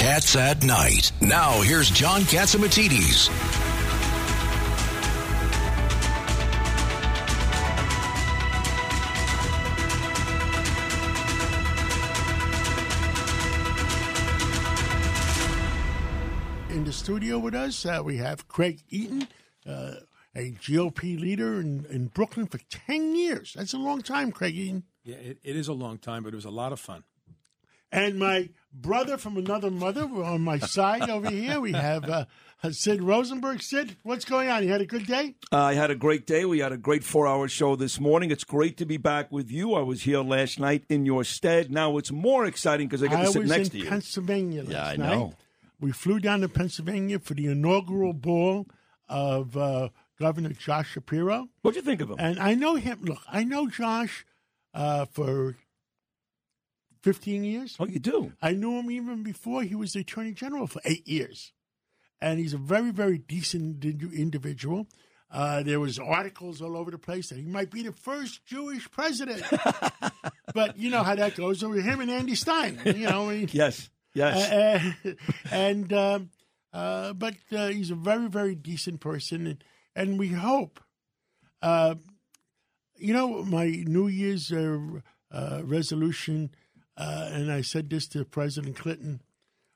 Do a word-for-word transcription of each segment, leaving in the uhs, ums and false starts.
Cats at Night. Now, here's John Catsimatidis. In the studio with us, uh, we have Craig Eaton, uh, a G O P leader in, in Brooklyn for ten years. That's a long time, Craig Eaton. Yeah, it, it is a long time, but it was a lot of fun. And my brother from another mother on my side over here, we have uh, Sid Rosenberg. Sid, what's going on? You had a good day? Uh, I had a great day. We had a great four-hour show this morning. It's great to be back with you. I was here last night in your stead. Now it's more exciting because I get to sit next to you. I was in Pennsylvania last night. Yeah, I know. We flew down to Pennsylvania for the inaugural ball of uh, Governor Josh Shapiro. What'd you think of him? And I know him. Look, I know Josh uh, for... fifteen years. Oh, you do? I knew him even before he was the Attorney General for eight years. And he's a very, very decent individual. Uh, there was articles all over the place that he might be the first Jewish president. But you know how that goes. Over him and Andy Stein. You know, he, yes, yes. Uh, and uh, uh, But uh, he's a very, very decent person. And, and we hope. Uh, you know, my New Year's uh, uh, resolution... Uh, and I said this to President Clinton,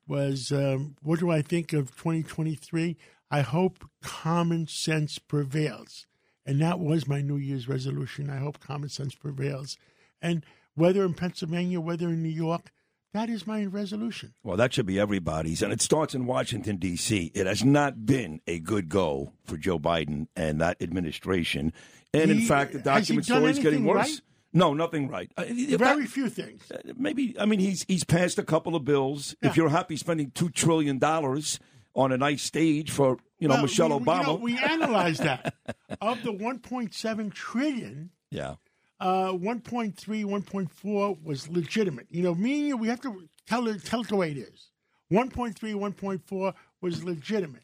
was um, what do I think of twenty twenty-three? I hope common sense prevails. And that was my New Year's resolution. I hope common sense prevails. And whether in Pennsylvania, whether in New York, that is my resolution. Well, that should be everybody's. And it starts in Washington, D C. It has not been a good go for Joe Biden and that administration. And, he, in fact, the document story is getting worse. Right? No, nothing right. Very that, few things. Maybe, I mean, he's he's passed a couple of bills. Yeah. If you're happy spending two trillion dollars on a nice stage for, you know, well, Michelle we, Obama. You know, we analyzed that. Of the one point seven trillion dollars, yeah. uh, one point three, one point four was legitimate. You know, me and you, we have to tell, tell it the way it is. one point three, one point four was legitimate.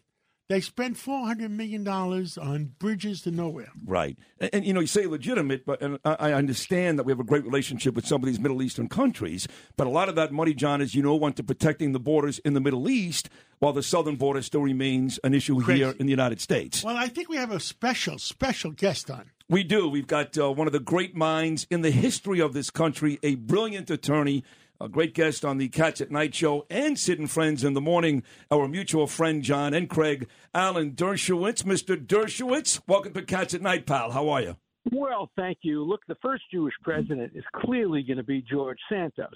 They spent four hundred million dollars on bridges to nowhere. Right. And, and you know, you say legitimate, but and I, I understand that we have a great relationship with some of these Middle Eastern countries. But a lot of that money, John, as you know, went to protecting the borders in the Middle East, while the southern border still remains an issue Crazy. Here in the United States. Well, I think we have a special, special guest on. We do. We've got uh, one of the great minds in the history of this country, a brilliant attorney, a great guest on the Cats at Night show and Sid and Friends in the morning, our mutual friend, John and Craig, Alan Dershowitz. Mister Dershowitz, welcome to Cats at Night, pal. How are you? Well, thank you. Look, the first Jewish president is clearly going to be George Santos.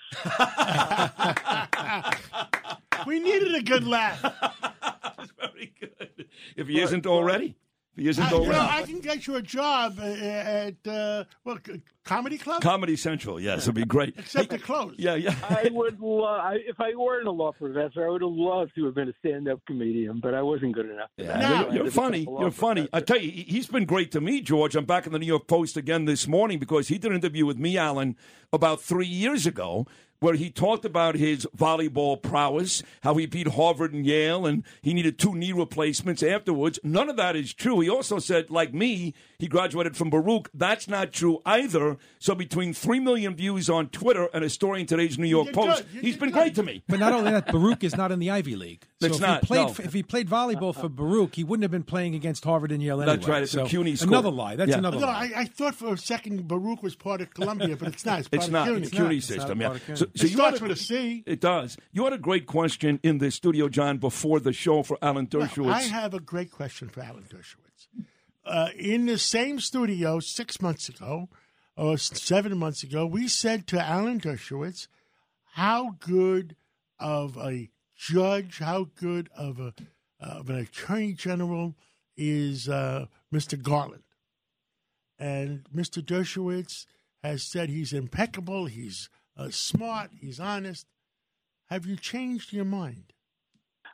We needed a good laugh. That's very good. If he but, isn't already. He isn't I, already. You know, I can get you a job at, at uh, well, Comedy Club? Comedy Central, yes. It'd be great. Except the clothes. Yeah, yeah. I would love, if I weren't a law professor, I would have loved to have been a stand-up comedian, but I wasn't good enough. Yeah. No. You're, you're funny. You're funny. I tell you, he's been great to me, George. I'm back in the New York Post again this morning because he did an interview with me, Alan, about three years ago, where he talked about his volleyball prowess, how he beat Harvard and Yale, and he needed two knee replacements afterwards. None of that is true. He also said, like me, he graduated from Baruch. That's not true either. So between three million views on Twitter and a story in today's New York Post, he's been great to me. But not only that, Baruch is not in the Ivy League. So it's if, not, he played, no. if he played volleyball for Baruch, he wouldn't have been playing against Harvard and Yale anyway. That's right. It's so a CUNY school. Another lie. That's yeah. another no, lie. I, I thought for a second Baruch was part of Columbia, but it's not. It's, it's not. It's CUNY it's system, yeah. So, so it you starts had a, with a C. It does. You had a great question in the studio, John, before the show for Alan Dershowitz. No, I have a great question for Alan Dershowitz. Uh, in the same studio six months ago, or seven months ago, we said to Alan Dershowitz, how good of a judge, how good of, a, uh, of an attorney general is uh, Mister Garland? And Mister Dershowitz has said he's impeccable, he's Uh, smart, he's honest. Have you changed your mind?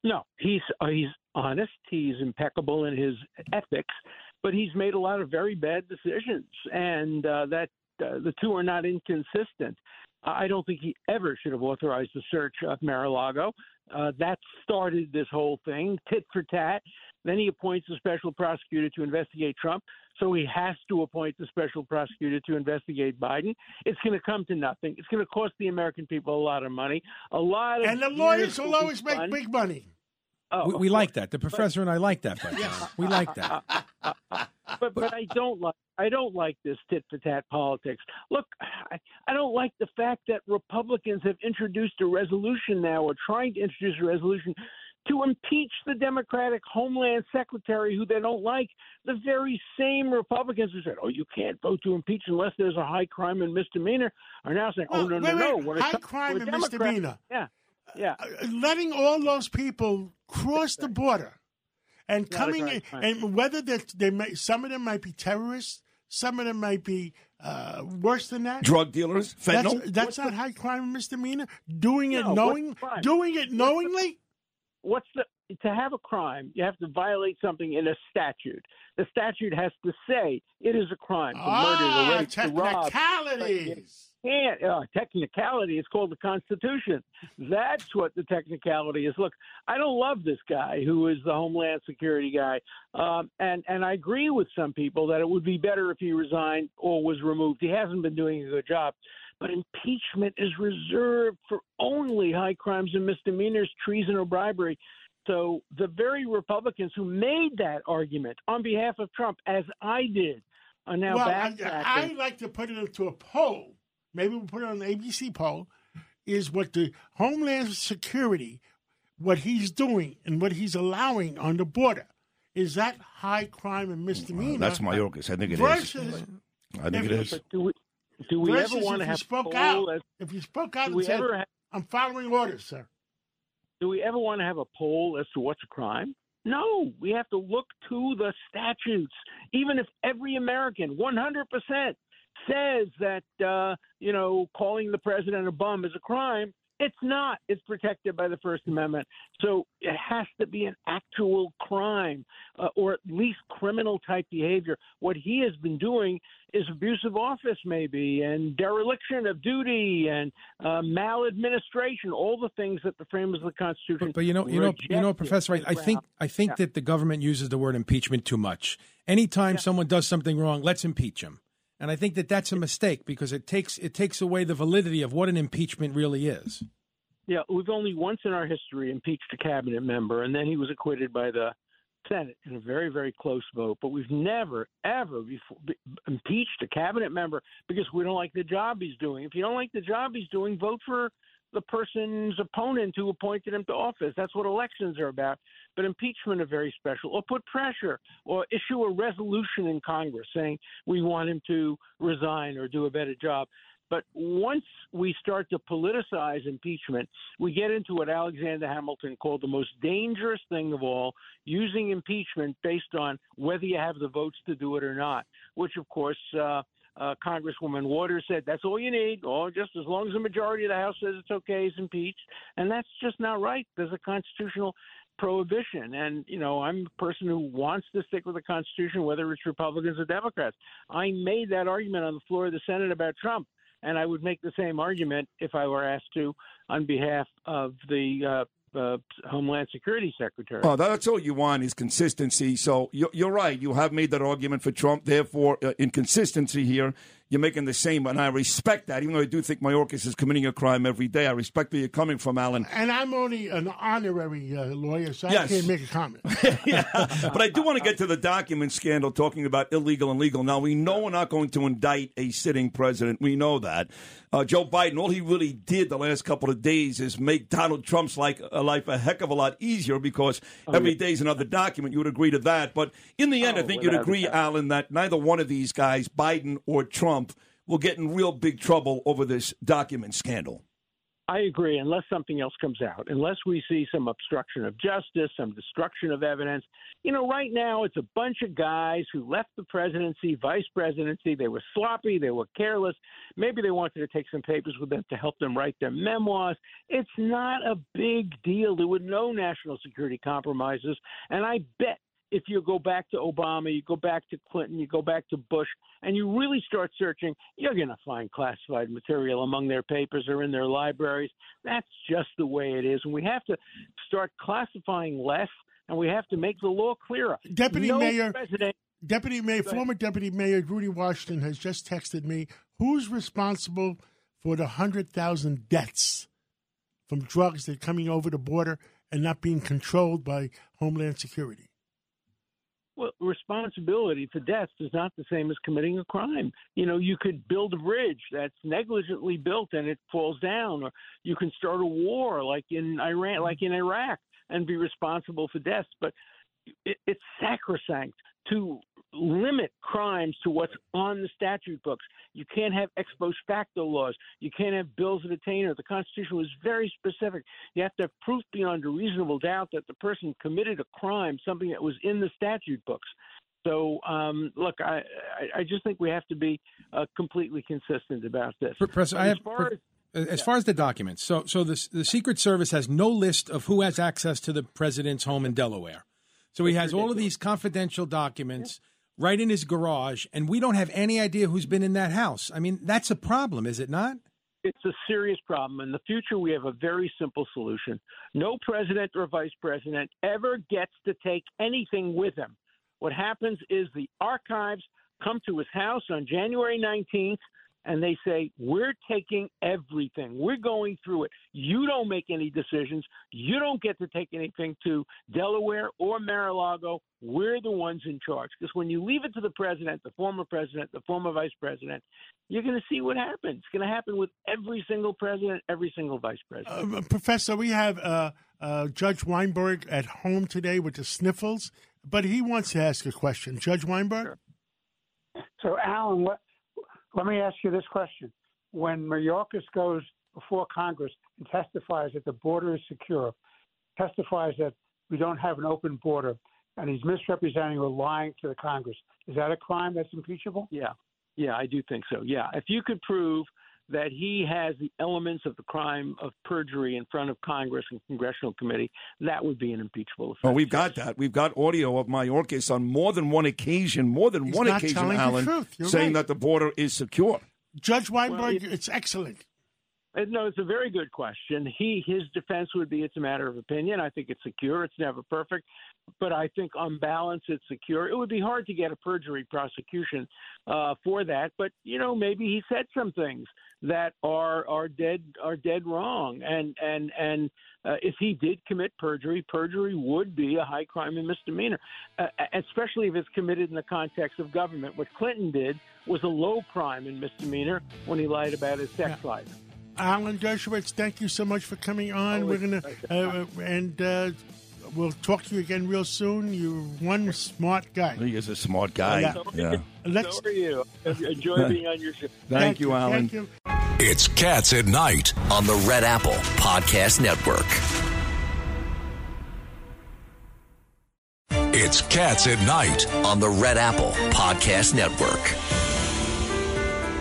No, he's uh, he's honest, he's impeccable in his ethics, but he's made a lot of very bad decisions, and uh, that uh, the two are not inconsistent. I don't think he ever should have authorized the search of Mar-a-Lago. Uh, that started this whole thing, tit for tat. Then he appoints a special prosecutor to investigate Trump. So he has to appoint the special prosecutor to investigate Biden. It's going to come to nothing. It's going to cost the American people a lot of money. A lot of And the lawyers will always make fun. big money. Oh, we we like that. The professor but, and I like that. Yes. We like that. But but I don't like I don't like this tit for tat politics. Look, I, I don't like the fact that Republicans have introduced a resolution now, or trying to introduce a resolution, to impeach the Democratic Homeland Secretary, who they don't like. The very same Republicans who said, oh, you can't vote to impeach unless there's a high crime and misdemeanor, are now saying, oh, no, no, no. no. High crime and Democrat, misdemeanor. Yeah, yeah. Letting all those people cross the border and coming in, and whether they may, some of them might be terrorists, some of them might be uh, worse than that. Drug dealers, fentanyl. That's, that's not the, high crime and misdemeanor? Doing no, it knowing, doing it knowingly? What's the to have a crime? You have to violate something in a statute. The statute has to say it is a crime to ah, murder, to rape, to rob. Technicalities. And, uh, technicality is called the Constitution. That's what the technicality is. Look, I don't love this guy who is the Homeland Security guy, um, and and I agree with some people that it would be better if he resigned or was removed. He hasn't been doing a good job. But impeachment is reserved for only high crimes and misdemeanors, treason or bribery. So the very Republicans who made that argument on behalf of Trump, as I did, are now well, backtracking. I, I like to put it into a poll. Maybe we'll put it on an A B C poll, is what the Homeland Security, what he's doing and what he's allowing on the border, is that high crime and misdemeanor? Well, that's Mayorkas. I think it versus, is. I think it is. But do we, do we ever want to have spoke out? As, if you spoke out and said, have, I'm following orders, sir. Do we ever want to have a poll as to what's a crime? No, we have to look to the statutes. Even if every American, one hundred percent, says that, uh, you know, calling the president a bum is a crime, it's not. It's protected by the First Amendment. So it has to be an actual crime, uh, or at least criminal-type behavior. What he has been doing is abuse of office, maybe, and dereliction of duty, and uh, maladministration, all the things that the framers of the Constitution But, but you know, you know, you know, Professor, I, I think, I think yeah. that the government uses the word impeachment too much. Anytime yeah. someone does something wrong, let's impeach him. And I think that that's a mistake, because it takes it takes away the validity of what an impeachment really is. Yeah, we've only once in our history impeached a cabinet member, and then he was acquitted by the Senate in a very, very close vote. But we've never, ever before impeached a cabinet member because we don't like the job he's doing. If you don't like the job he's doing, vote for the person's opponent who appointed him to office. That's what elections are about. But impeachment are very special. Or put pressure, or issue a resolution in Congress saying we want him to resign or do a better job. But once we start to politicize impeachment, we get into what Alexander Hamilton called the most dangerous thing of all, using impeachment based on whether you have the votes to do it or not, which, of course, uh, Uh, Congresswoman Waters said, that's all you need. Oh, just as long as the majority of the House says it's okay, it's impeached. And that's just not right. There's a constitutional prohibition. And, you know, I'm a person who wants to stick with the Constitution, whether it's Republicans or Democrats. I made that argument on the floor of the Senate about Trump. And I would make the same argument if I were asked to on behalf of the uh, Uh, Homeland Security Secretary. Oh, that's all you want is consistency. So you're, you're right. You have made that argument for Trump. Therefore, uh, inconsistency here. You're making the same, and I respect that. Even though I do think Mayorkas is committing a crime every day, I respect where you're coming from, Alan. And I'm only an honorary uh, lawyer, so yes. I can't make a comment. yeah. But I do want to get to the document scandal, talking about illegal and legal. Now, we know we're not going to indict a sitting president. We know that. Uh, Joe Biden, all he really did the last couple of days is make Donald Trump's like, uh, life a heck of a lot easier, because oh, every yeah. day is another document. You would agree to that. But in the end, oh, I think you'd agree, that. Alan, that neither one of these guys, Biden or Trump, we'll get in real big trouble over this document scandal. I agree, unless something else comes out, unless we see some obstruction of justice, some destruction of evidence. You know, right now it's a bunch of guys who left the presidency, vice presidency. They were sloppy. They were careless. Maybe they wanted to take some papers with them to help them write their memoirs. It's not a big deal. There were no national security compromises. And I bet if you go back to Obama, you go back to Clinton, you go back to Bush, and you really start searching, you're going to find classified material among their papers or in their libraries. That's just the way it is. And we have to start classifying less and we have to make the law clearer. Deputy no Mayor, president- Deputy Mayor, former Deputy Mayor Rudy Washington has just texted me. Who's responsible for the one hundred thousand deaths from drugs that are coming over the border and not being controlled by Homeland Security? Well, responsibility for deaths is not the same as committing a crime. You know, you could build a bridge that's negligently built and it falls down, or you can start a war like in Iran, like in Iraq, and be responsible for deaths. But it, it's sacrosanct to limit crimes to what's on the statute books. You can't have ex post facto laws. You can't have bills of attainder. The Constitution was very specific. You have to have proof beyond a reasonable doubt that the person committed a crime, something that was in the statute books. So, um, look, I, I, I just think we have to be uh, completely consistent about this. President, I have, as far per- as As far as the documents, so so the, the Secret Service has no list of who has access to the president's home in Delaware. So he has all of these confidential documents yeah. right in his garage, and we don't have any idea who's been in that house. I mean, that's a problem, is it not? It's a serious problem. In the future, we have a very simple solution. No president or vice president ever gets to take anything with him. What happens is the archives come to his house on January nineteenth, and they say, we're taking everything. We're going through it. You don't make any decisions. You don't get to take anything to Delaware or Mar-a-Lago. We're the ones in charge. Because when you leave it to the president, the former president, the former vice president, you're going to see what happens. It's going to happen with every single president, every single vice president. Uh, Professor, we have uh, uh, Judge Weinberg at home today with the sniffles, but he wants to ask a question. Judge Weinberg? Sure. So, Alan, what? Let me ask you this question. When Mayorkas goes before Congress and testifies that the border is secure, testifies that we don't have an open border, and he's misrepresenting or lying to the Congress, is that a crime that's impeachable? Yeah. Yeah, I do think so. Yeah. If you could prove that he has the elements of the crime of perjury in front of Congress and congressional committee, that would be an impeachable offense. Oh, we've got that. We've got audio of Mayorkas on more than one occasion, more than He's one occasion, Alan, saying right. that the border is secure. Judge Weinberg, well, it, it's excellent. No, it's a very good question. He, his defense would be it's a matter of opinion. I think it's secure. It's never perfect. But I think on balance, it's secure. It would be hard to get a perjury prosecution uh, for that. But, you know, maybe he said some things that are are dead are dead wrong. And and and uh, if he did commit perjury, perjury would be a high crime and misdemeanor, uh, especially if it's committed in the context of government. What Clinton did was a low crime and misdemeanor when he lied about his sex yeah. life. Alan Dershowitz, thank you so much for coming on. Always. We're going to uh, and. Uh, We'll talk to you again real soon. You're one smart guy. He is a smart guy. Yeah. yeah. Let's... So are you. Enjoy being on your show. Thank, Thank you, you, Alan. Thank you. It's Cats at Night on the Red Apple Podcast Network. It's Cats at Night on the Red Apple Podcast Network.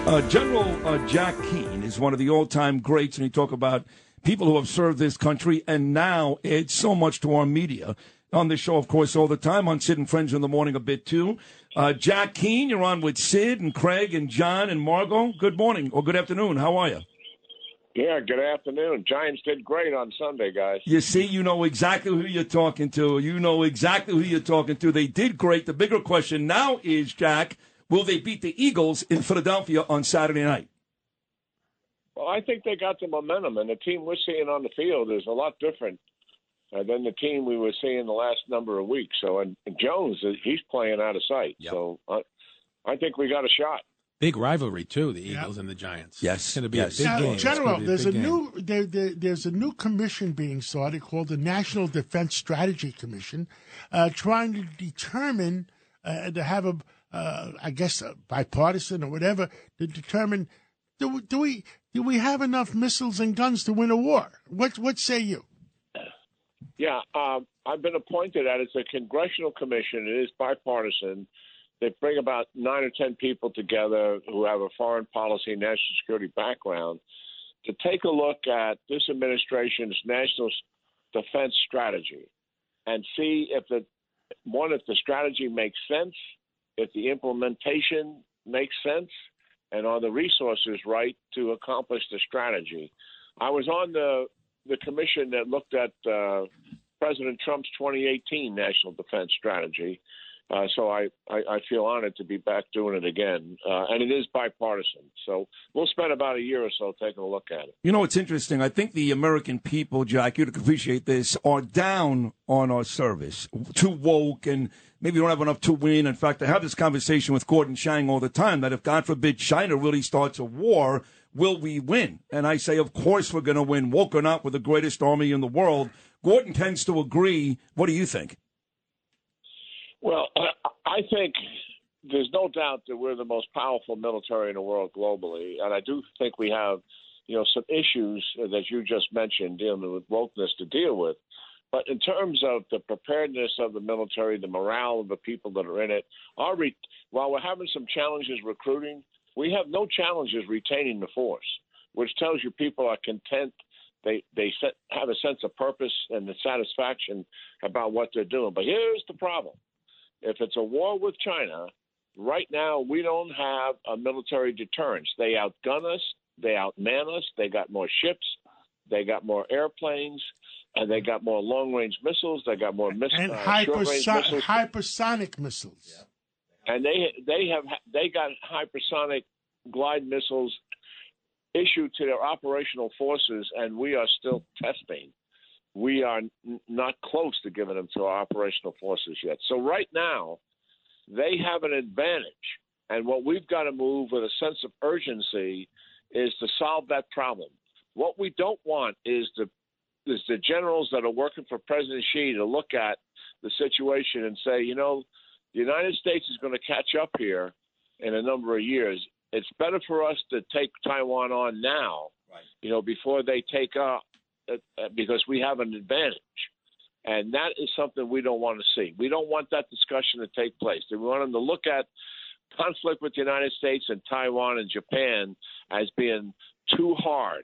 Uh, General uh, Jack Keane is one of the all-time greats, and we talk about people who have served this country and now add so much to our media. On this show, of course, all the time, on Sid and Friends in the Morning a bit, too. Uh, Jack Keane, you're on with Sid and Craig and John and Margot. Good morning or good afternoon. How are you? Yeah, good afternoon. Giants did great on Sunday, guys. You see, you know exactly who you're talking to. You know exactly who you're talking to. They did great. The bigger question now is, Jack, will they beat the Eagles in Philadelphia on Saturday night? Well, I think they got the momentum, and the team we're seeing on the field is a lot different uh, than the team we were seeing the last number of weeks. So, and Jones, he's playing out of sight. Yep. So, I, I think we got a shot. Big rivalry too, the Eagles yep. and the Giants. Yes, it's going to be yes. a big now, game. General, be a there's big a game. new there, there, there's a new commission being started called the National Defense Strategy Commission, uh, trying to determine uh, to have a, uh, I guess, a bipartisan or whatever to determine. Do, do we do we have enough missiles and guns to win a war? What what say you? Yeah, um, I've been appointed at it's a congressional commission. It is bipartisan. They bring about nine or ten people together who have a foreign policy, national security background to take a look at this administration's national defense strategy and see if the one if the strategy makes sense, if the implementation makes sense, and are the resources right to accomplish the strategy. I was on the the commission that looked at uh, President Trump's twenty eighteen national defense strategy. Uh, so I, I, I feel honored to be back doing it again. Uh, and it is bipartisan. So we'll spend about a year or so taking a look at it. You know, it's interesting. I think the American people, Jack, you'd appreciate this, are down on our service. Too woke and maybe don't have enough to win. In fact, I have this conversation with Gordon Shang all the time that if, God forbid, China really starts a war, will we win? And I say, of course we're going to win. Woke or not, we're the greatest army in the world. Gordon tends to agree. What do you think? Well, I think there's no doubt that we're the most powerful military in the world globally. And I do think we have, you know, some issues that you just mentioned dealing with wokeness to deal with. But in terms of the preparedness of the military, the morale of the people that are in it, our re- while we're having some challenges recruiting, we have no challenges retaining the force, which tells you people are content. They they set, have a sense of purpose and the satisfaction about what they're doing. But here's the problem. If it's a war with China, right now we don't have a military deterrence. They outgun us. They outman us. They got more ships. They got more airplanes. And they got more long-range missiles. They got more miss- and uh, hyperso- missiles. And hypersonic missiles. Yeah. And they they have they got hypersonic glide missiles issued to their operational forces, and we are still testing. We are n- not close to giving them to our operational forces yet. So right now, they have an advantage. And what we've got to move with a sense of urgency is to solve that problem. What we don't want is the is the generals that are working for President Xi to look at the situation and say, you know, the United States is going to catch up here in a number of years. It's better for us to take Taiwan on now, right, you know, before they take up, because we have an advantage. And that is something we don't want to see. We don't want that discussion to take place. We want them to look at conflict with the United States and Taiwan and Japan as being too hard.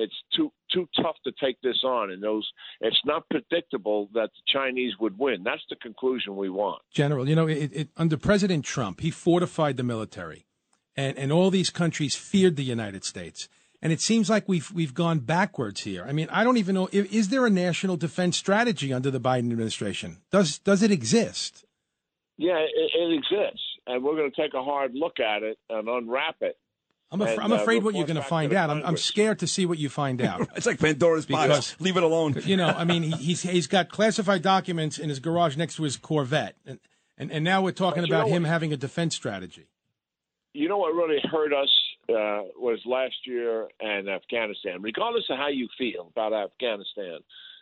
It's too too tough to take this on. And those, it's not predictable that the Chinese would win. That's the conclusion we want. General, you know, it, it, under President Trump, he fortified the military. And, and all these countries feared the United States. And it seems like we've we've gone backwards here. I mean, I don't even know, is there a national defense strategy under the Biden administration? Does does it exist? Yeah, it, it exists, and we're going to take a hard look at it and unwrap it. I'm, af- and, I'm afraid uh, what you're going to find out. I'm, I'm scared to see what you find out. It's like Pandora's box. Leave it alone. You know, I mean, he, he's he's got classified documents in his garage next to his Corvette, and and, and now we're talking about him having a defense strategy. You know what really hurt us uh, was last year and Afghanistan. Regardless of how you feel about Afghanistan,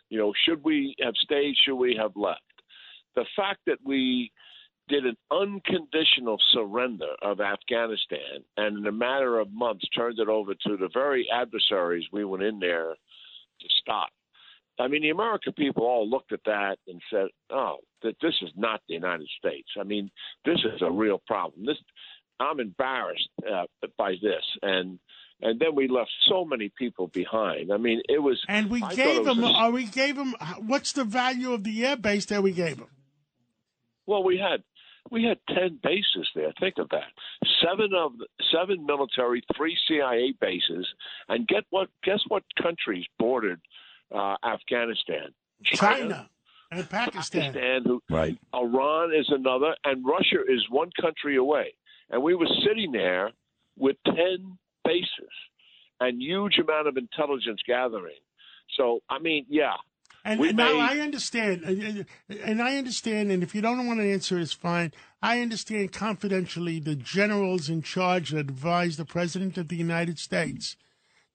you know, should we have stayed? Should we have left? The fact that we did an unconditional surrender of Afghanistan and in a matter of months turned it over to the very adversaries we went in there to stop. I mean, the American people all looked at that and said, oh, that this is not the United States. I mean, this is a real problem. This I'm embarrassed uh, by this, and and then we left so many people behind. I mean, it was. And we I gave them. A, uh, we gave them. What's the value of the airbase that we gave them? Well, we had we had ten bases there. Think of that. Seven of seven military, three C I A bases, and get what? Guess what countries bordered uh, Afghanistan? China. China. And Pakistan. Pakistan who, right. Iran is another, and Russia is one country away. And we were sitting there with ten bases and huge amount of intelligence gathering. So, I mean, yeah. And we now made... I understand. And I understand. And if you don't want to answer, it's fine. I understand confidentially the generals in charge that advised the President of the United States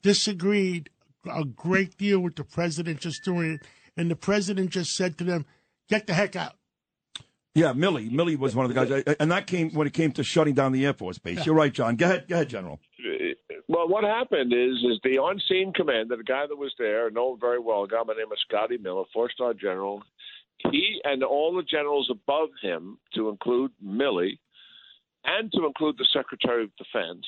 disagreed a great deal with the President just doing it. And the President just said to them, get the heck out. Yeah, Milley. Milley was one of the guys. And that came when it came to shutting down the Air Force Base. You're right, John. Go ahead, go ahead, General. Well, what happened is is the on-scene commander, the guy that was there, known very well, a guy by the name of Scotty Miller, four-star general, he and all the generals above him, to include Milley and to include the Secretary of Defense,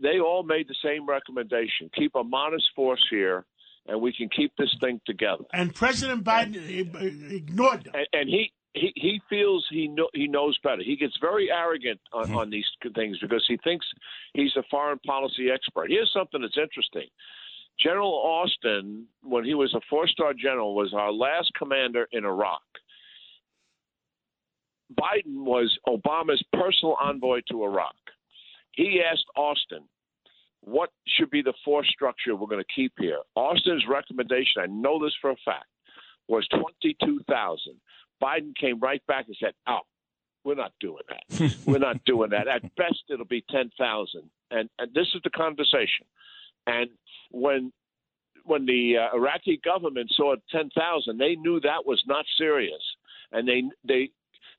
they all made the same recommendation. Keep a modest force here, and we can keep this thing together. And President Biden and, ignored them. And, and he... He he feels he know, he knows better. He gets very arrogant on, mm-hmm. on these things because he thinks he's a foreign policy expert. Here's something that's interesting. General Austin, when he was a four-star general, was our last commander in Iraq. Biden was Obama's personal envoy to Iraq. He asked Austin, what should be the force structure we're going to keep here? Austin's recommendation, I know this for a fact, was twenty-two thousand. Biden came right back and said, oh, we're not doing that. We're not doing that. At best, it'll be ten thousand. And, and this is the conversation. And when when the uh, Iraqi government saw ten thousand, they knew that was not serious. And they they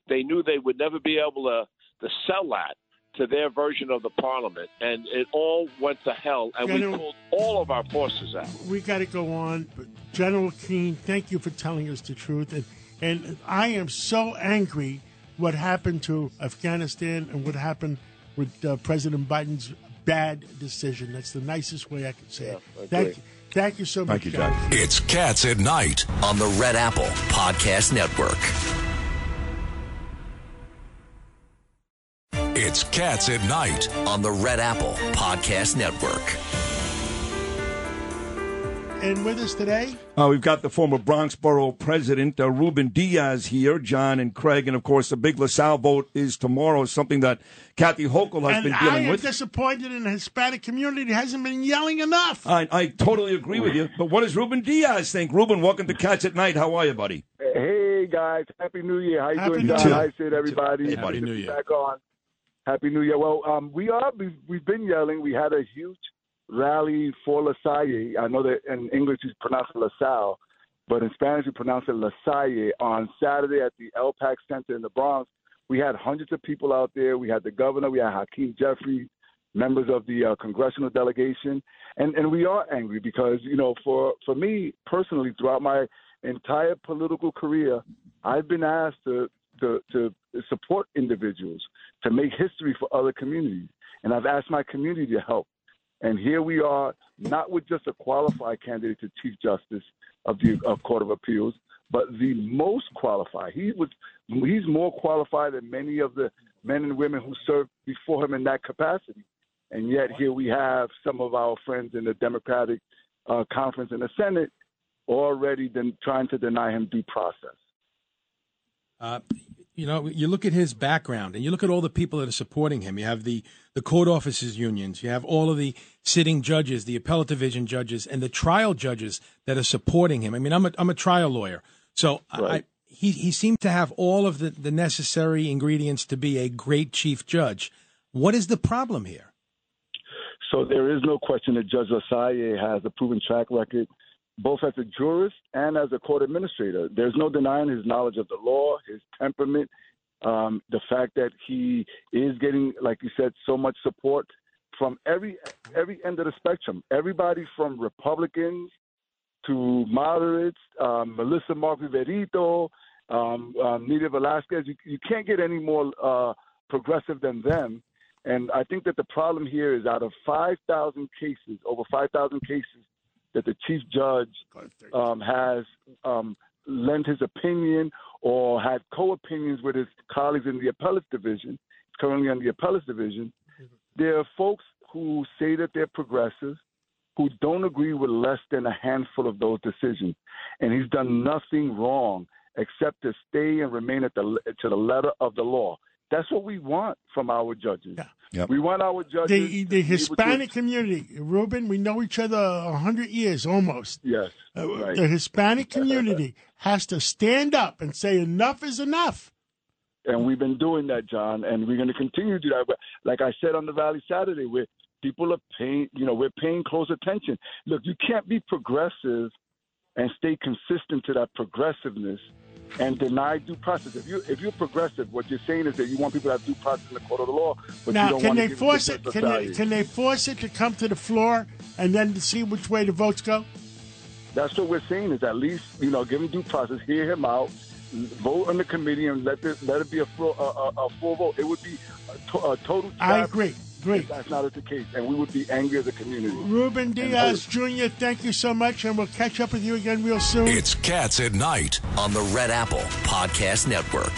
they knew they would never be able to, to sell that to their version of the parliament. And it all went to hell. And General, we pulled all of our forces out. We got to go on. But General Keane, thank you for telling us the truth. And, and I am so angry what happened to Afghanistan and what happened with uh, President Biden's bad decision. That's the nicest way I could say it. Yeah, thank you. Thank you so much. Thank you, Jack. It's Cats at Night on the Red Apple Podcast Network. It's Cats at Night on the Red Apple Podcast Network. And with us today? Uh, we've got the former Bronx Borough President, uh, Ruben Diaz here, John and Craig, and, of course, the big LaSalle vote is tomorrow, something that Kathy Hochul has and been dealing with. I am with. disappointed in the Hispanic community that hasn't been yelling enough. I, I totally agree with you, but what does Ruben Diaz think? Ruben, welcome to Cats at Night. How are you, buddy? Hey, guys. Happy New Year. How you Happy doing, John? Too. Hi, Sid, everybody. Hey, Happy New Year. Back on. Happy New Year. Well, um, we are, we've, we've been yelling. We had a huge rally for LaSalle. I know that in English it's pronounced LaSalle, but in Spanish we pronounce it LaSalle. On Saturday at the L PAC Center in the Bronx, we had hundreds of people out there. We had the governor, we had Hakeem Jeffries, members of the uh, congressional delegation, and, and we are angry because, you know, for, for me personally, throughout my entire political career, I've been asked to, to, to support individuals, to make history for other communities, and I've asked my community to help. And here we are, not with just a qualified candidate to Chief Justice of the of Court of Appeals, but the most qualified. He was, he's more qualified than many of the men and women who served before him in that capacity. And yet here we have some of our friends in the Democratic uh, Conference in the Senate already then trying to deny him due process. Uh, you know, you look at his background and you look at all the people that are supporting him. You have the, the court officers unions. You have all of the sitting judges, the appellate division judges, and the trial judges that are supporting him. I mean, I'm a, I'm a trial lawyer. So right. I, he, he seemed to have all of the, the necessary ingredients to be a great chief judge. What is the problem here? So there is no question that Judge LaSalle has a proven track record, both as a jurist and as a court administrator. There's no denying his knowledge of the law, his temperament, um, the fact that he is getting, like you said, so much support from every every end of the spectrum. Everybody from Republicans to moderates, um, Melissa Mark-Viverito, um, um, Nita Velasquez. You, you can't get any more uh, progressive than them. And I think that the problem here is out of five thousand cases, over five thousand cases, that the chief judge um, has um, lent his opinion or had co-opinions with his colleagues in the appellate division, currently on the appellate division. There are folks who say that they're progressive who don't agree with less than a handful of those decisions. And he's done nothing wrong except to stay and remain at the to the letter of the law. That's what we want from our judges. Yeah. Yep. We want our judges. The, the Hispanic to... community, Ruben, we know each other one hundred years almost. Yes. Uh, right. The Hispanic community has to stand up and say enough is enough. And we've been doing that, John, and we're going to continue to do that. But like I said on the Valley Saturday, where people are paying, you know, we're paying close attention. Look, you can't be progressive and stay consistent to that progressiveness and deny due process. If you if you're progressive, what you're saying is that you want people to have due process in the court of the law, but now, you don't can want they to force it. Can they, can they force it to come to the floor and then to see which way the votes go? That's what we're saying. Is at least you know give him due process, hear him out, vote on the committee, and let this, let it be a full a, a, a full vote. It would be a, to, a total. I agree. Great. That's not the case, and we would be angry as a community. Ruben Diaz Junior, thank you so much, and we'll catch up with you again real soon. It's Cats at Night on the Red Apple Podcast Network.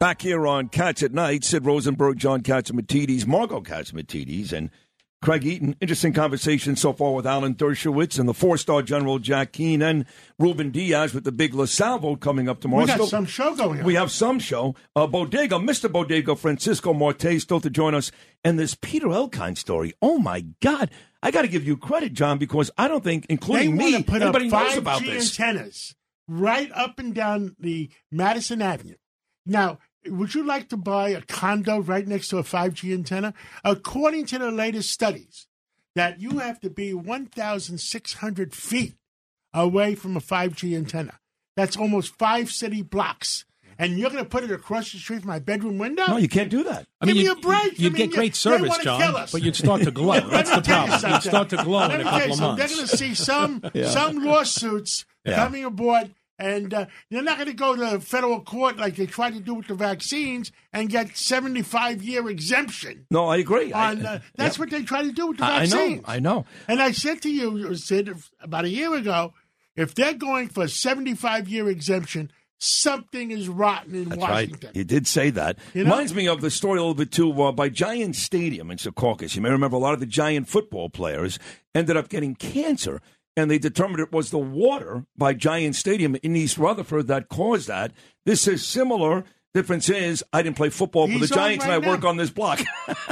Back here on Cats at Night, Sid Rosenberg, John Catsimatidis, Margot Catsimatidis, and Craig Eaton. Interesting conversation so far with Alan Dershowitz and the four-star General Jack Keane and Ruben Diaz with the big LaSalle vote coming up tomorrow. We got still, some show going on. We have some show. Uh, Bodega, Mister Bodega, Francisco Marte still to join us. And this Peter Elkind story. Oh, my God. I got to give you credit, John, because I don't think, including me, anybody knows about this. They want to put up five G antennas right up and down the Madison Avenue. Now, would you like to buy a condo right next to a five G antenna? According to the latest studies, that you have to be one thousand six hundred feet away from a five G antenna. That's almost five city blocks. And you're going to put it across the street from my bedroom window? No, you can't do that. I mean, Give you, me a break. You'd I mean, get great service, John, but you'd start to glow. That's the problem. You'd start to glow in a couple of months. They're going to see some yeah. some lawsuits yeah. coming aboard, and uh, they're not going to go to federal court like they tried to do with the vaccines and get seventy-five year exemption. No, I agree. On, uh, that's yeah. what they tried to do with the I, vaccines. I know, I know. And I said to you, Sid, about a year ago, if they're going for a seventy-five year exemption, something is rotten in That's Washington. Right. You did say that. You know? Reminds me of the story a little bit, too, uh, by Giant Stadium in Secaucus. You may remember a lot of the Giant football players ended up getting cancer, and they determined it was the water by Giant Stadium in East Rutherford that caused that. This is similar. Difference is I didn't play football He's for the Giants, right and I now. work on this block.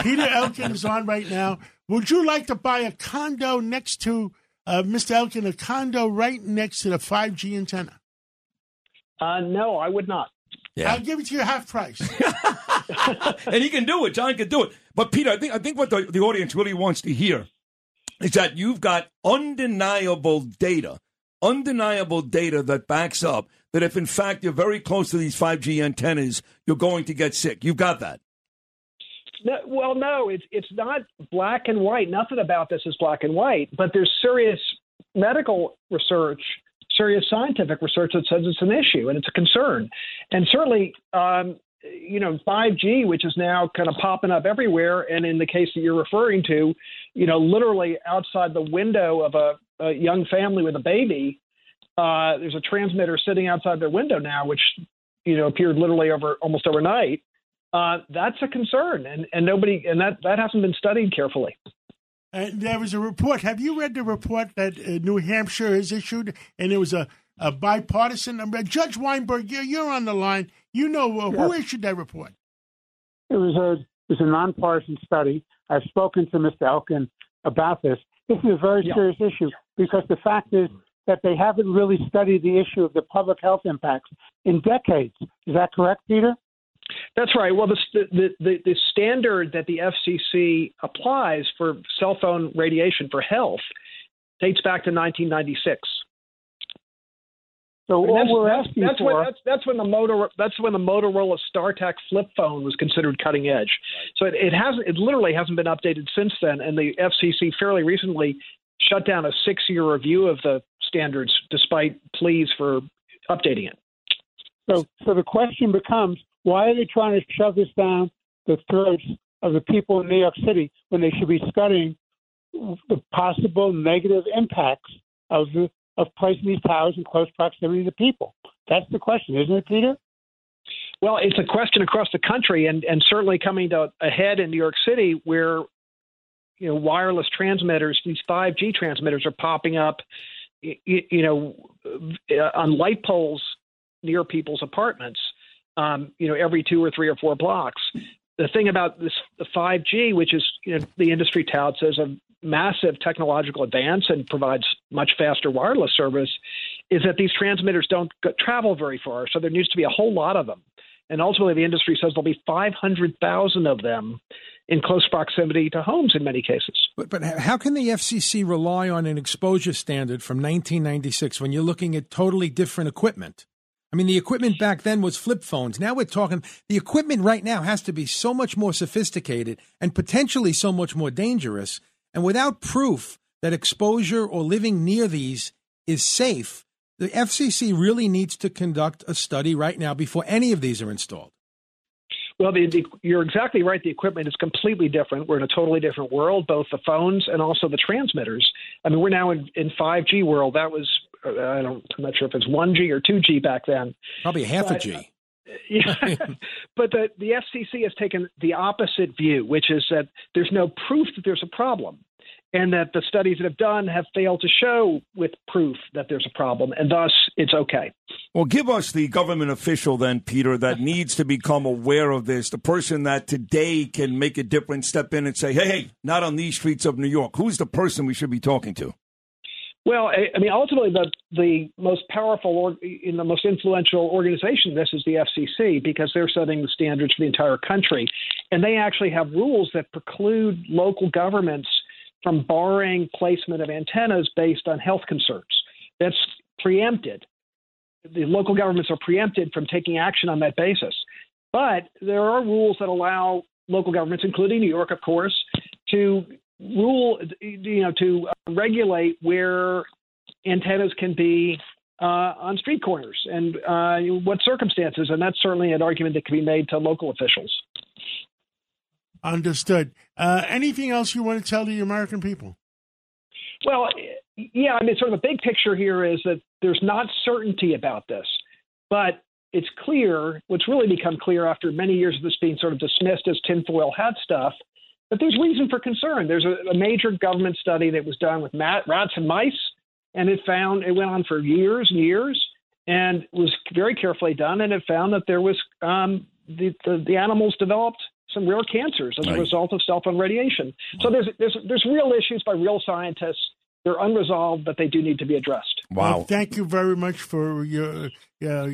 Peter Elkind is on right now. Would you like to buy a condo next to, uh, Mister Elkind, a condo right next to the five G antenna? Uh, no, I would not. Yeah. I'll give it to you half price. And he can do it. John can do it. But, Peter, I think I think what the, the audience really wants to hear is that you've got undeniable data, undeniable data that backs up that if, in fact, you're very close to these five G antennas, you're going to get sick. You've got that. No, well, no, it's, it's not black and white. Nothing about this is black and white. But there's serious medical research, serious scientific research that says it's an issue and it's a concern. And certainly, um, you know, five G, which is now kind of popping up everywhere, and in the case that you're referring to, you know, literally outside the window of a, a young family with a baby, uh, there's a transmitter sitting outside their window now, which, you know, appeared literally over almost overnight. Uh, that's a concern, and, and nobody, and that, that hasn't been studied carefully. And there was a report. Have you read the report that uh, New Hampshire has issued? And it was a, a bipartisan. Uh, Judge Weinberg, you're, you're on the line. You know uh, who yes. issued that report? It was a it was a nonpartisan study. I've spoken to Mister Elkind about this. This is a very yeah. serious issue because the fact is that they haven't really studied the issue of the public health impacts in decades. Is that correct, Peter? That's right. Well, the, the the the standard that the F C C applies for cell phone radiation for health dates back to nineteen ninety-six. So all that's, we're that's, asking that's for when, that's, that's when the Motorola that's when the Motorola StarTAC flip phone was considered cutting edge. So it, it hasn't it literally hasn't been updated since then. And the F C C fairly recently shut down a six year review of the standards, despite pleas for updating it. So so the question becomes, why are they trying to shove this down the throats of the people in New York City when they should be studying the possible negative impacts of the, of placing these towers in close proximity to people? That's the question, isn't it, Peter? Well, it's a question across the country, and, and certainly coming to a head in New York City, where, you know, wireless transmitters, these five G transmitters, are popping up, you, you know, on light poles near people's apartments. Um, you know, every two or three or four blocks. The thing about this the five G, which is, you know, the industry touts as a massive technological advance and provides much faster wireless service, is that these transmitters don't go, travel very far. So there needs to be a whole lot of them. And ultimately, the industry says there'll be five hundred thousand of them in close proximity to homes in many cases. But, but how can the F C C rely on an exposure standard from nineteen ninety-six when you're looking at totally different equipment? I mean, the equipment back then was flip phones. Now we're talking the equipment right now has to be so much more sophisticated and potentially so much more dangerous. And without proof that exposure or living near these is safe, the F C C really needs to conduct a study right now before any of these are installed. Well, the, the, you're exactly right. The equipment is completely different. We're in a totally different world, both the phones and also the transmitters. I mean, we're now in, in five G world. That was I don't, I'm not sure if it's one G or two G back then. Probably half but, a G. Yeah. But the, the F C C has taken the opposite view, which is that there's no proof that there's a problem, and that the studies that have done have failed to show with proof that there's a problem, and thus it's okay. Well, give us the government official then, Peter, that needs to become aware of this, the person that today can make a difference, step in and say, hey, hey, not on these streets of New York. Who's the person we should be talking to? Well, I mean, ultimately, the the most powerful or in the most influential organization, this is the F C C, because they're setting the standards for the entire country. And they actually have rules that preclude local governments from barring placement of antennas based on health concerns. That's preempted. The local governments are preempted from taking action on that basis. But there are rules that allow local governments, including New York, of course, to rule, you know, to regulate where antennas can be uh, on street corners and uh, what circumstances. And that's certainly an argument that can be made to local officials. Understood. Uh, anything else you want to tell the American people? Well, yeah, I mean, sort of the big picture here is that there's not certainty about this, but it's clear, what's really become clear after many years of this being sort of dismissed as tinfoil hat stuff, but there's reason for concern. There's a, a major government study that was done with mat, rats and mice, and it found it went on for years and years and was very carefully done. And it found that there was um, the, the, the animals developed some rare cancers as a result of cell phone radiation. So there's there's there's real issues by real scientists. They're unresolved, but they do need to be addressed. Wow. Well, thank you very much for your uh,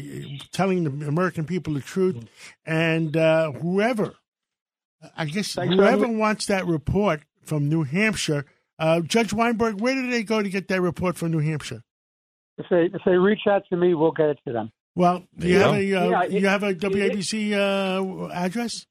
telling the American people the truth. And uh, whoever. I guess Thanks whoever wants that report from New Hampshire, uh, Judge Weinberg, where do they go to get that report from New Hampshire? If they, if they reach out to me, we'll get it to them. Well, do you, have a, uh, yeah, it, you have a W A B C uh, address?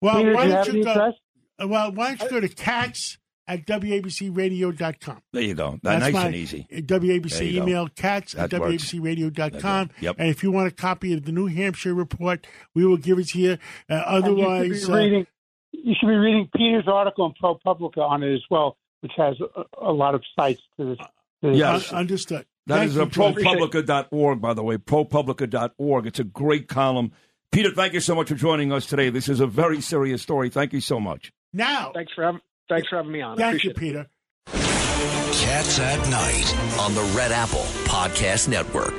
Well, Peter, why do you don't you go? Address? Well, why don't you go to cats at W A B C radio dot com? There you go. That's, that's nice and easy. W A B C email, cats that at works. W A B C radio dot com. Yep. And if you want a copy of the New Hampshire report, we will give it to you. Uh, otherwise, you should, uh, reading, you should be reading Peter's article on ProPublica on it as well, which has a, a lot of sites to this. To this yes, issue. Understood. That thank is a ProPublica dot org, by the way, ProPublica dot org. It's a great column. Peter, thank you so much for joining us today. This is a very serious story. Thank you so much. Now, thanks for having, thanks for having me on. Thank you, Peter. Cats at Night on the Red Apple Podcast Network.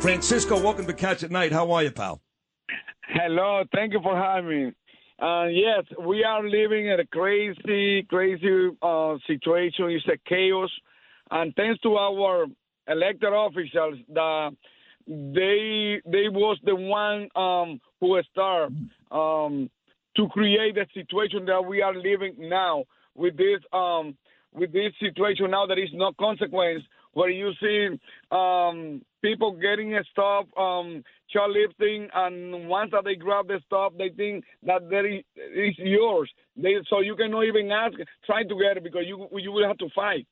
Francisco, welcome to Cats at Night. How are you, pal? Hello. Thank you for having me. Uh, yes, we are living in a crazy, crazy uh, situation. It's a chaos. And thanks to our elected officials, the They they was the one um, who started um, to create the situation that we are living now with this um, with this situation now there is no consequence, where you see um, people getting a stuff, um, shoplifting, and once that they grab the stuff, they think that there is it's yours. They, so you cannot even ask, try to get it, because you you will have to fight,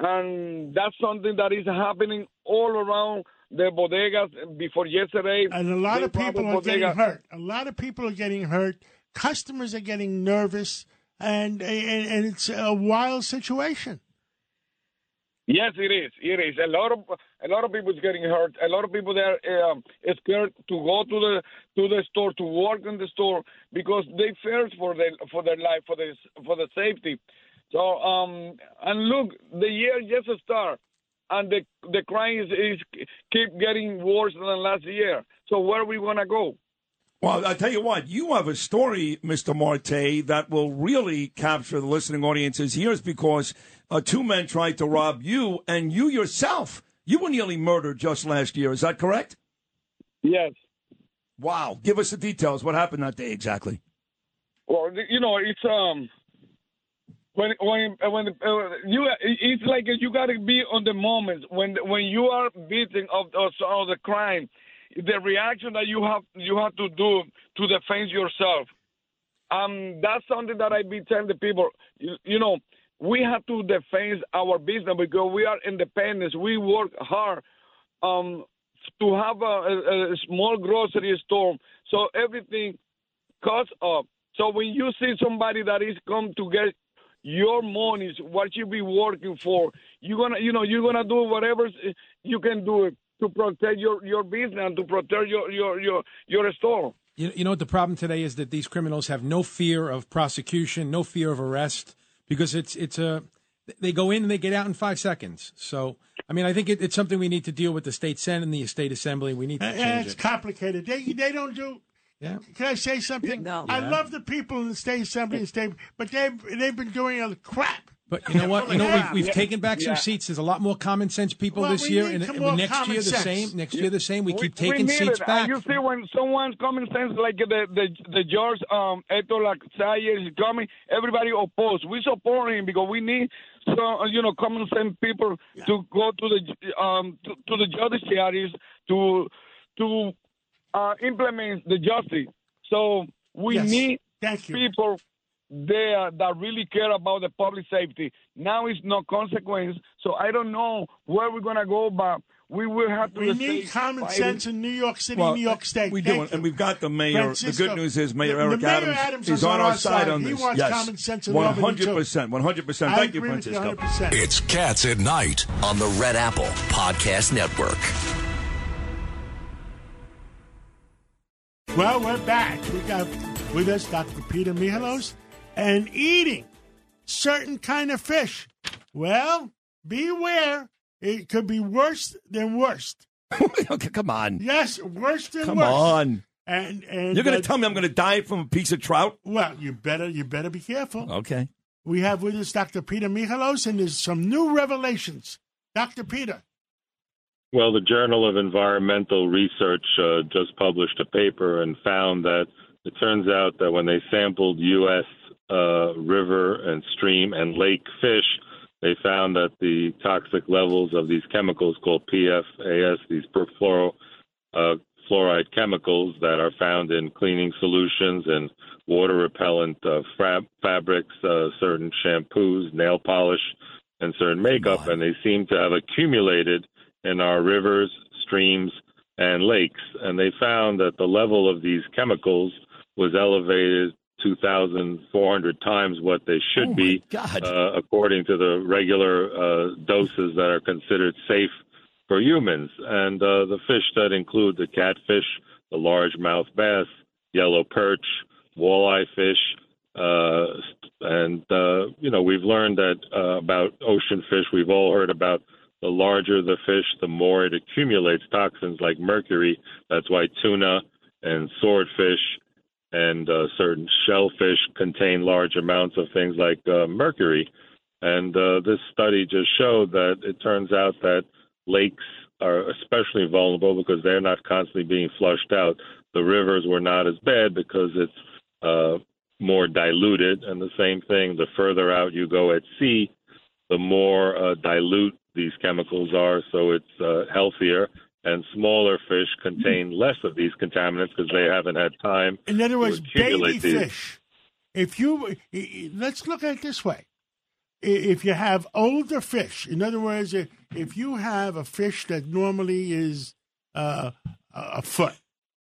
and that's something that is happening all around the bodegas before yesterday. And a lot of people are getting hurt. A lot of people are getting hurt. Customers are getting nervous, and, and and it's a wild situation. Yes, it is. It is. A lot of a lot of people is getting hurt. A lot of people there um, is scared to go to the to the store, to work in the store, because they fear for their for their life, for this for the safety. So um and look, the year just started. And the the crime is, is keep getting worse than last year. So where are we going to go? Well, I tell you what, you have a story, Mister Marte, that will really capture the listening audience's ears, because uh, two men tried to rob you, and you yourself, you were nearly murdered just last year. Is that correct? Yes. Wow. Give us the details. What happened that day exactly? Well, you know, it's um. When when when uh, you it's like you gotta be on the moment when when you are beating of, of, of the crime, the reaction that you have you have to do to defend yourself. Um, that's something that I be telling the people. You, you know, we have to defend our business because we are independent. We work hard um, to have a, a, a small grocery store, so everything costs up. So when you see somebody that is come to get your money, is what you be working for. You're gonna, you know, you're gonna do whatever you can do it. to protect your, your business and to protect your, your, your, your store. You, you know what the problem today is, that these criminals have no fear of prosecution, no fear of arrest, because it's it's a they go in and they get out in five seconds. So, I mean, I think it, it's something we need to deal with the state Senate and the state assembly. We need to change and it's it. complicated. They they don't do. Yeah. Can I say something? No. I yeah. love the people in the state assembly and state, but they they've been doing a crap. But you know what? You know we've, we've yeah. taken back some yeah. seats. There's a lot more common sense people well, this year, and, and next year the sense. same. Next yeah. year the same. We, we keep taking we seats it. back. You see, when someone's common sense, like the the, the George um, Etola Sayers is coming, everybody opposed. We support him because we need some, you know, common sense people yeah. to go to the um to, to the judiciaries to to uh, implement the justice. So we yes. need Thank you. people. there that really care about the public safety. Now it's no consequence, so I don't know where we're going to go, but we will have to... We need common sense in New York City, well, New York State. We do, and we've got the mayor. Francisco, the good news is Mayor the, Eric the Mayor Adams, Adams is on, on our side, side on this. He wants yes. common sense in one hundred percent, one hundred percent. I Thank you, Francisco. You one hundred percent. It's Cats at Night on the Red Apple Podcast Network. Well, we're back. We got with us Doctor Peter Michalos. And eating certain kind of fish. Well, beware. It could be worse than worst. Okay, come on. Yes, worse than come worst. Come on. And, and You're going to uh, tell me I'm going to die from a piece of trout? Well, you better you better be careful. Okay. We have with us Doctor Peter Michalos, and there's some new revelations. Doctor Peter. Well, the Journal of Environmental Research uh, just published a paper and found that it turns out that when they sampled U S Uh, river and stream and lake fish, they found that the toxic levels of these chemicals called P FAS, these perfluoro uh, fluoride chemicals that are found in cleaning solutions and water repellent uh, fab- fabrics, uh, certain shampoos, nail polish, and certain makeup, and they seem to have accumulated in our rivers, streams, and lakes. And they found that the level of these chemicals was elevated two thousand four hundred times what they should oh be, uh, according to the regular uh, doses that are considered safe for humans. And uh, the fish that include the catfish, the largemouth bass, yellow perch, walleye fish, uh, and, uh, you know, we've learned that uh, about ocean fish. We've all heard about the larger the fish, the more it accumulates toxins like mercury. That's why tuna and swordfish and uh, certain shellfish contain large amounts of things like uh, mercury. And uh, this study just showed that it turns out that lakes are especially vulnerable because they're not constantly being flushed out. The rivers were not as bad because it's uh, more diluted. And the same thing, the further out you go at sea, the more uh, dilute these chemicals are, so it's uh, healthier. And smaller fish contain less of these contaminants because they haven't had time. In other words, to accumulate baby these. fish. If you let's look at it this way: if you have older fish, in other words, if you have a fish that normally is uh, a foot,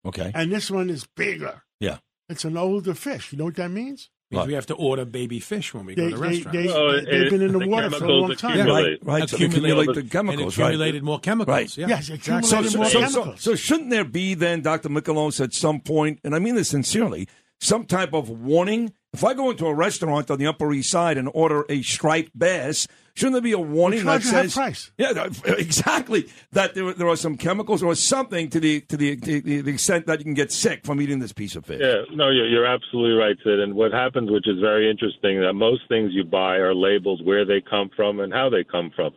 okay, and this one is bigger, yeah, it's an older fish. You know what that means? Because we have to order baby fish when we they, go to they, restaurants. They, well, they've it, been in the, the water for a long time. Yeah, right, right. So accumulate the chemicals. And accumulated right. more chemicals. Right. Yeah. Yes, accumulated so, more so, chemicals. So, so shouldn't there be then, Doctor Michalos, at some point, and I mean this sincerely, some type of warning? If I go into a restaurant on the Upper East Side and order a striped bass, shouldn't there be a warning that says, price. "Yeah, exactly," that there, there are some chemicals or something to the to the, to the extent that you can get sick from eating this piece of fish? Yeah, no, you're, you're absolutely right, Sid. And what happens, which is very interesting, that most things you buy are labeled where they come from and how they come from.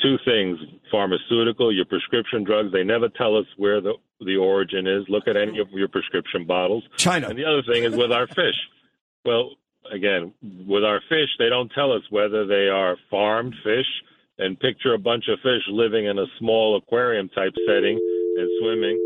Two things: pharmaceutical, your prescription drugs. They never tell us where the the origin is. Look at any of your prescription bottles. China. And the other thing is with our fish. Well, again, with our fish, they don't tell us whether they are farmed fish. And picture a bunch of fish living in a small aquarium-type setting and swimming.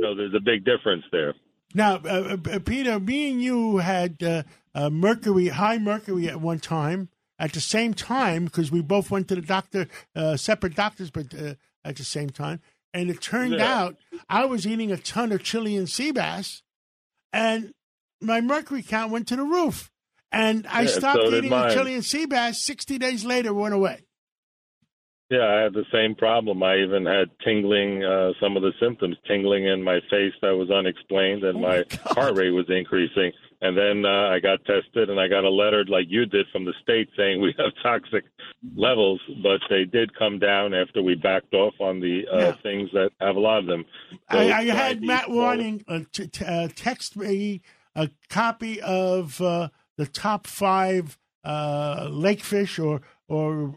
No, there's a big difference there. Now, uh, Peter, me and you had uh, uh, mercury, high mercury at one time, at the same time, because we both went to the doctor, uh, separate doctors, but uh, at the same time. And it turned yeah. out I was eating a ton of Chilean sea bass, and my mercury count went to the roof, and I yeah, stopped so eating the Chilean sea bass. sixty days later, went away. Yeah, I had the same problem. I even had tingling, uh, some of the symptoms, tingling in my face that was unexplained, and oh my, my heart rate was increasing. And then uh, I got tested, and I got a letter like you did from the state saying we have toxic levels, but they did come down after we backed off on the uh, yeah. things that have a lot of them. So I, I had Matt Warning uh, t- t- uh, text me a copy of uh, the top five uh, lakefish or or.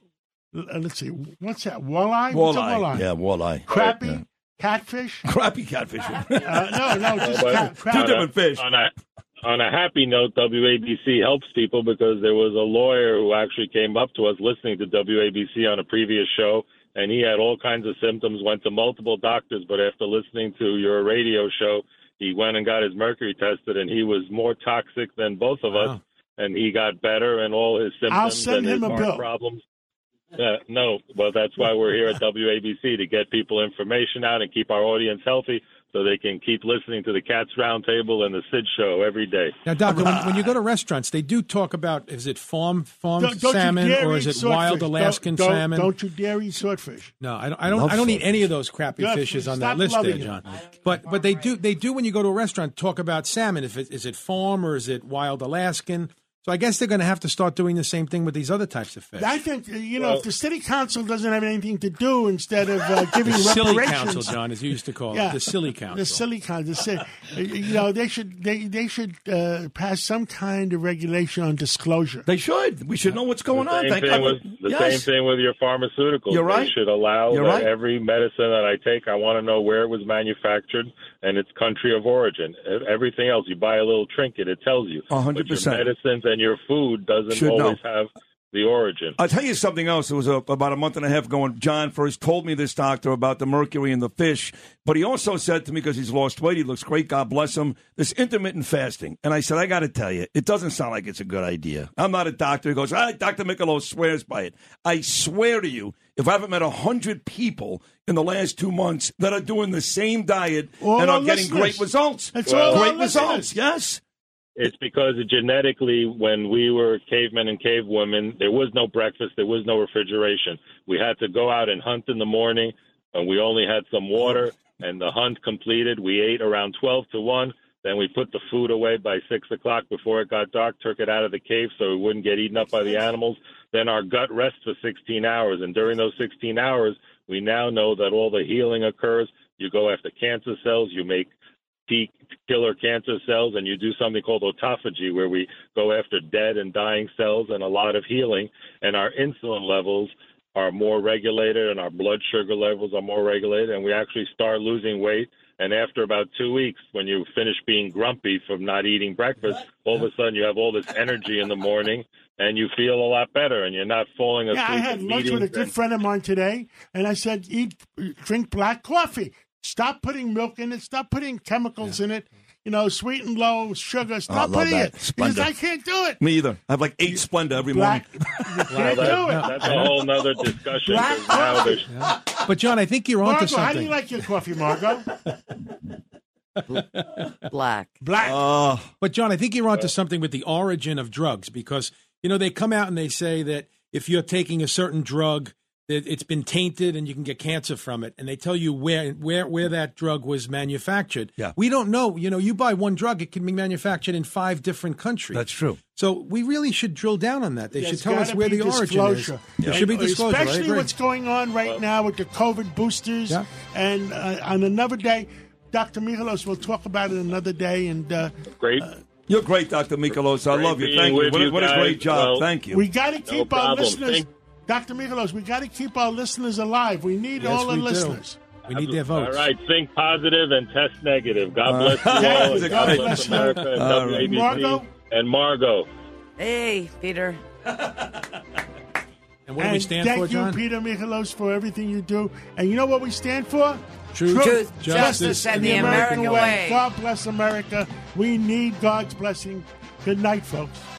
Let's see. What's that? Walleye? Walleye. What's a walleye? Yeah, walleye. Crappie? Yeah. Catfish? Crappie catfish. uh, no, no, just cat, crab. Two different fish. On a, on a happy note, W A B C helps people because there was a lawyer who actually came up to us listening to W A B C on a previous show, and he had all kinds of symptoms, went to multiple doctors, but after listening to your radio show, he went and got his mercury tested, and he was more toxic than both of wow. us, and he got better, and all his symptoms I'll send and him his a bill. Problems. Uh, no, well, that's why we're here at W A B C, to get people information out and keep our audience healthy so they can keep listening to the Cats Roundtable and the Sid Show every day. Now, Doctor, when, when you go to restaurants, they do talk about, is it farm farm don't, don't salmon or is it swordfish. wild Alaskan don't, don't, salmon? Don't you dare eat swordfish. No, I don't. I don't, I don't eat any of those crappy Love fishes on that list there, John. It. But but they do they do when you go to a restaurant talk about salmon. If it, is it farm or is it wild Alaskan? So I guess they're going to have to start doing the same thing with these other types of fish. I think, you know, well, if the city council doesn't have anything to do instead of uh, giving the reparations. The silly council, John, as you used to call yeah, it. The silly council. The silly council. The si- you know, they should they, they should uh, pass some kind of regulation on disclosure. They should. We should know what's going the on. Thank I mean, with, the yes. same thing with your pharmaceuticals. You're right. They should allow uh, right. every medicine that I take, I want to know where it was manufactured and its country of origin. Everything else, you buy a little trinket, it tells you. one hundred percent. But your medicines and your food doesn't Should always know. have the origin. I'll tell you something else. It was a, about a month and a half ago, and John first told me this, doctor, about the mercury and the fish. But he also said to me, because he's lost weight, he looks great, God bless him, this intermittent fasting. And I said, I got to tell you, it doesn't sound like it's a good idea. I'm not a doctor. He goes, ah, Doctor Michalos swears by it. I swear to you, if I haven't met one hundred people in the last two months that are doing the same diet all and are getting listeners. great results. It's well, all great results, yes. It's because genetically, when we were cavemen and cavewomen, there was no breakfast, there was no refrigeration. We had to go out and hunt in the morning, and we only had some water, and the hunt completed. We ate around twelve to one, then we put the food away by six o'clock before it got dark, took it out of the cave so it wouldn't get eaten up by the animals. Then our gut rests for sixteen hours, and during those sixteen hours, we now know that all the healing occurs. You go after cancer cells, you make killer cancer cells, and you do something called autophagy, where we go after dead and dying cells and a lot of healing, and our insulin levels are more regulated and our blood sugar levels are more regulated, and we actually start losing weight. And after about two weeks, when you finish being grumpy from not eating breakfast, all of a sudden you have all this energy in the morning, and you feel a lot better, and you're not falling asleep. Yeah, I had lunch with a good friend of mine today, and I said, "Eat, drink black coffee. Stop putting milk in it. Stop putting chemicals yeah. in it. You know, sweet and low sugar. Stop oh, putting that. it. Because I can't do it. Me either. I have like eight Splenda every Black. morning. You can't well, that, do it. That's a whole nother discussion. Now yeah. But, John, I think you're Margo, onto something. How do you like your coffee, Margo? Black. Black. Uh, but, John, I think you're onto something with the origin of drugs, because, you know, they come out and they say that if you're taking a certain drug, it's been tainted and you can get cancer from it. And they tell you where where where that drug was manufactured. Yeah. We don't know. You know, you buy one drug, it can be manufactured in five different countries. That's true. So we really should drill down on that. They yeah, should tell us where the origin is. Yeah. There should be disclosure. Especially what's going on right now with the COVID boosters. Yeah. And uh, on another day, Doctor Michalos will talk about it another day. And uh, Great. Uh, You're great, Doctor Michalos. I great love you. Thank you. What, you what a great job. Well, Thank you. We got to keep no our listeners... Thank- Doctor Michalos, we got to keep our listeners alive. We need yes, all the listeners. Do. We need their votes. All right, think positive and test negative. God uh, bless you all. And God bless America and uh, W A B C Margo? and Margo. Hey, Peter. And what do we stand for, John? Thank you, Peter Michalos, for everything you do. And you know what we stand for? Truth, Truth justice, justice, and the American, American way. way. God bless America. We need God's blessing. Good night, folks.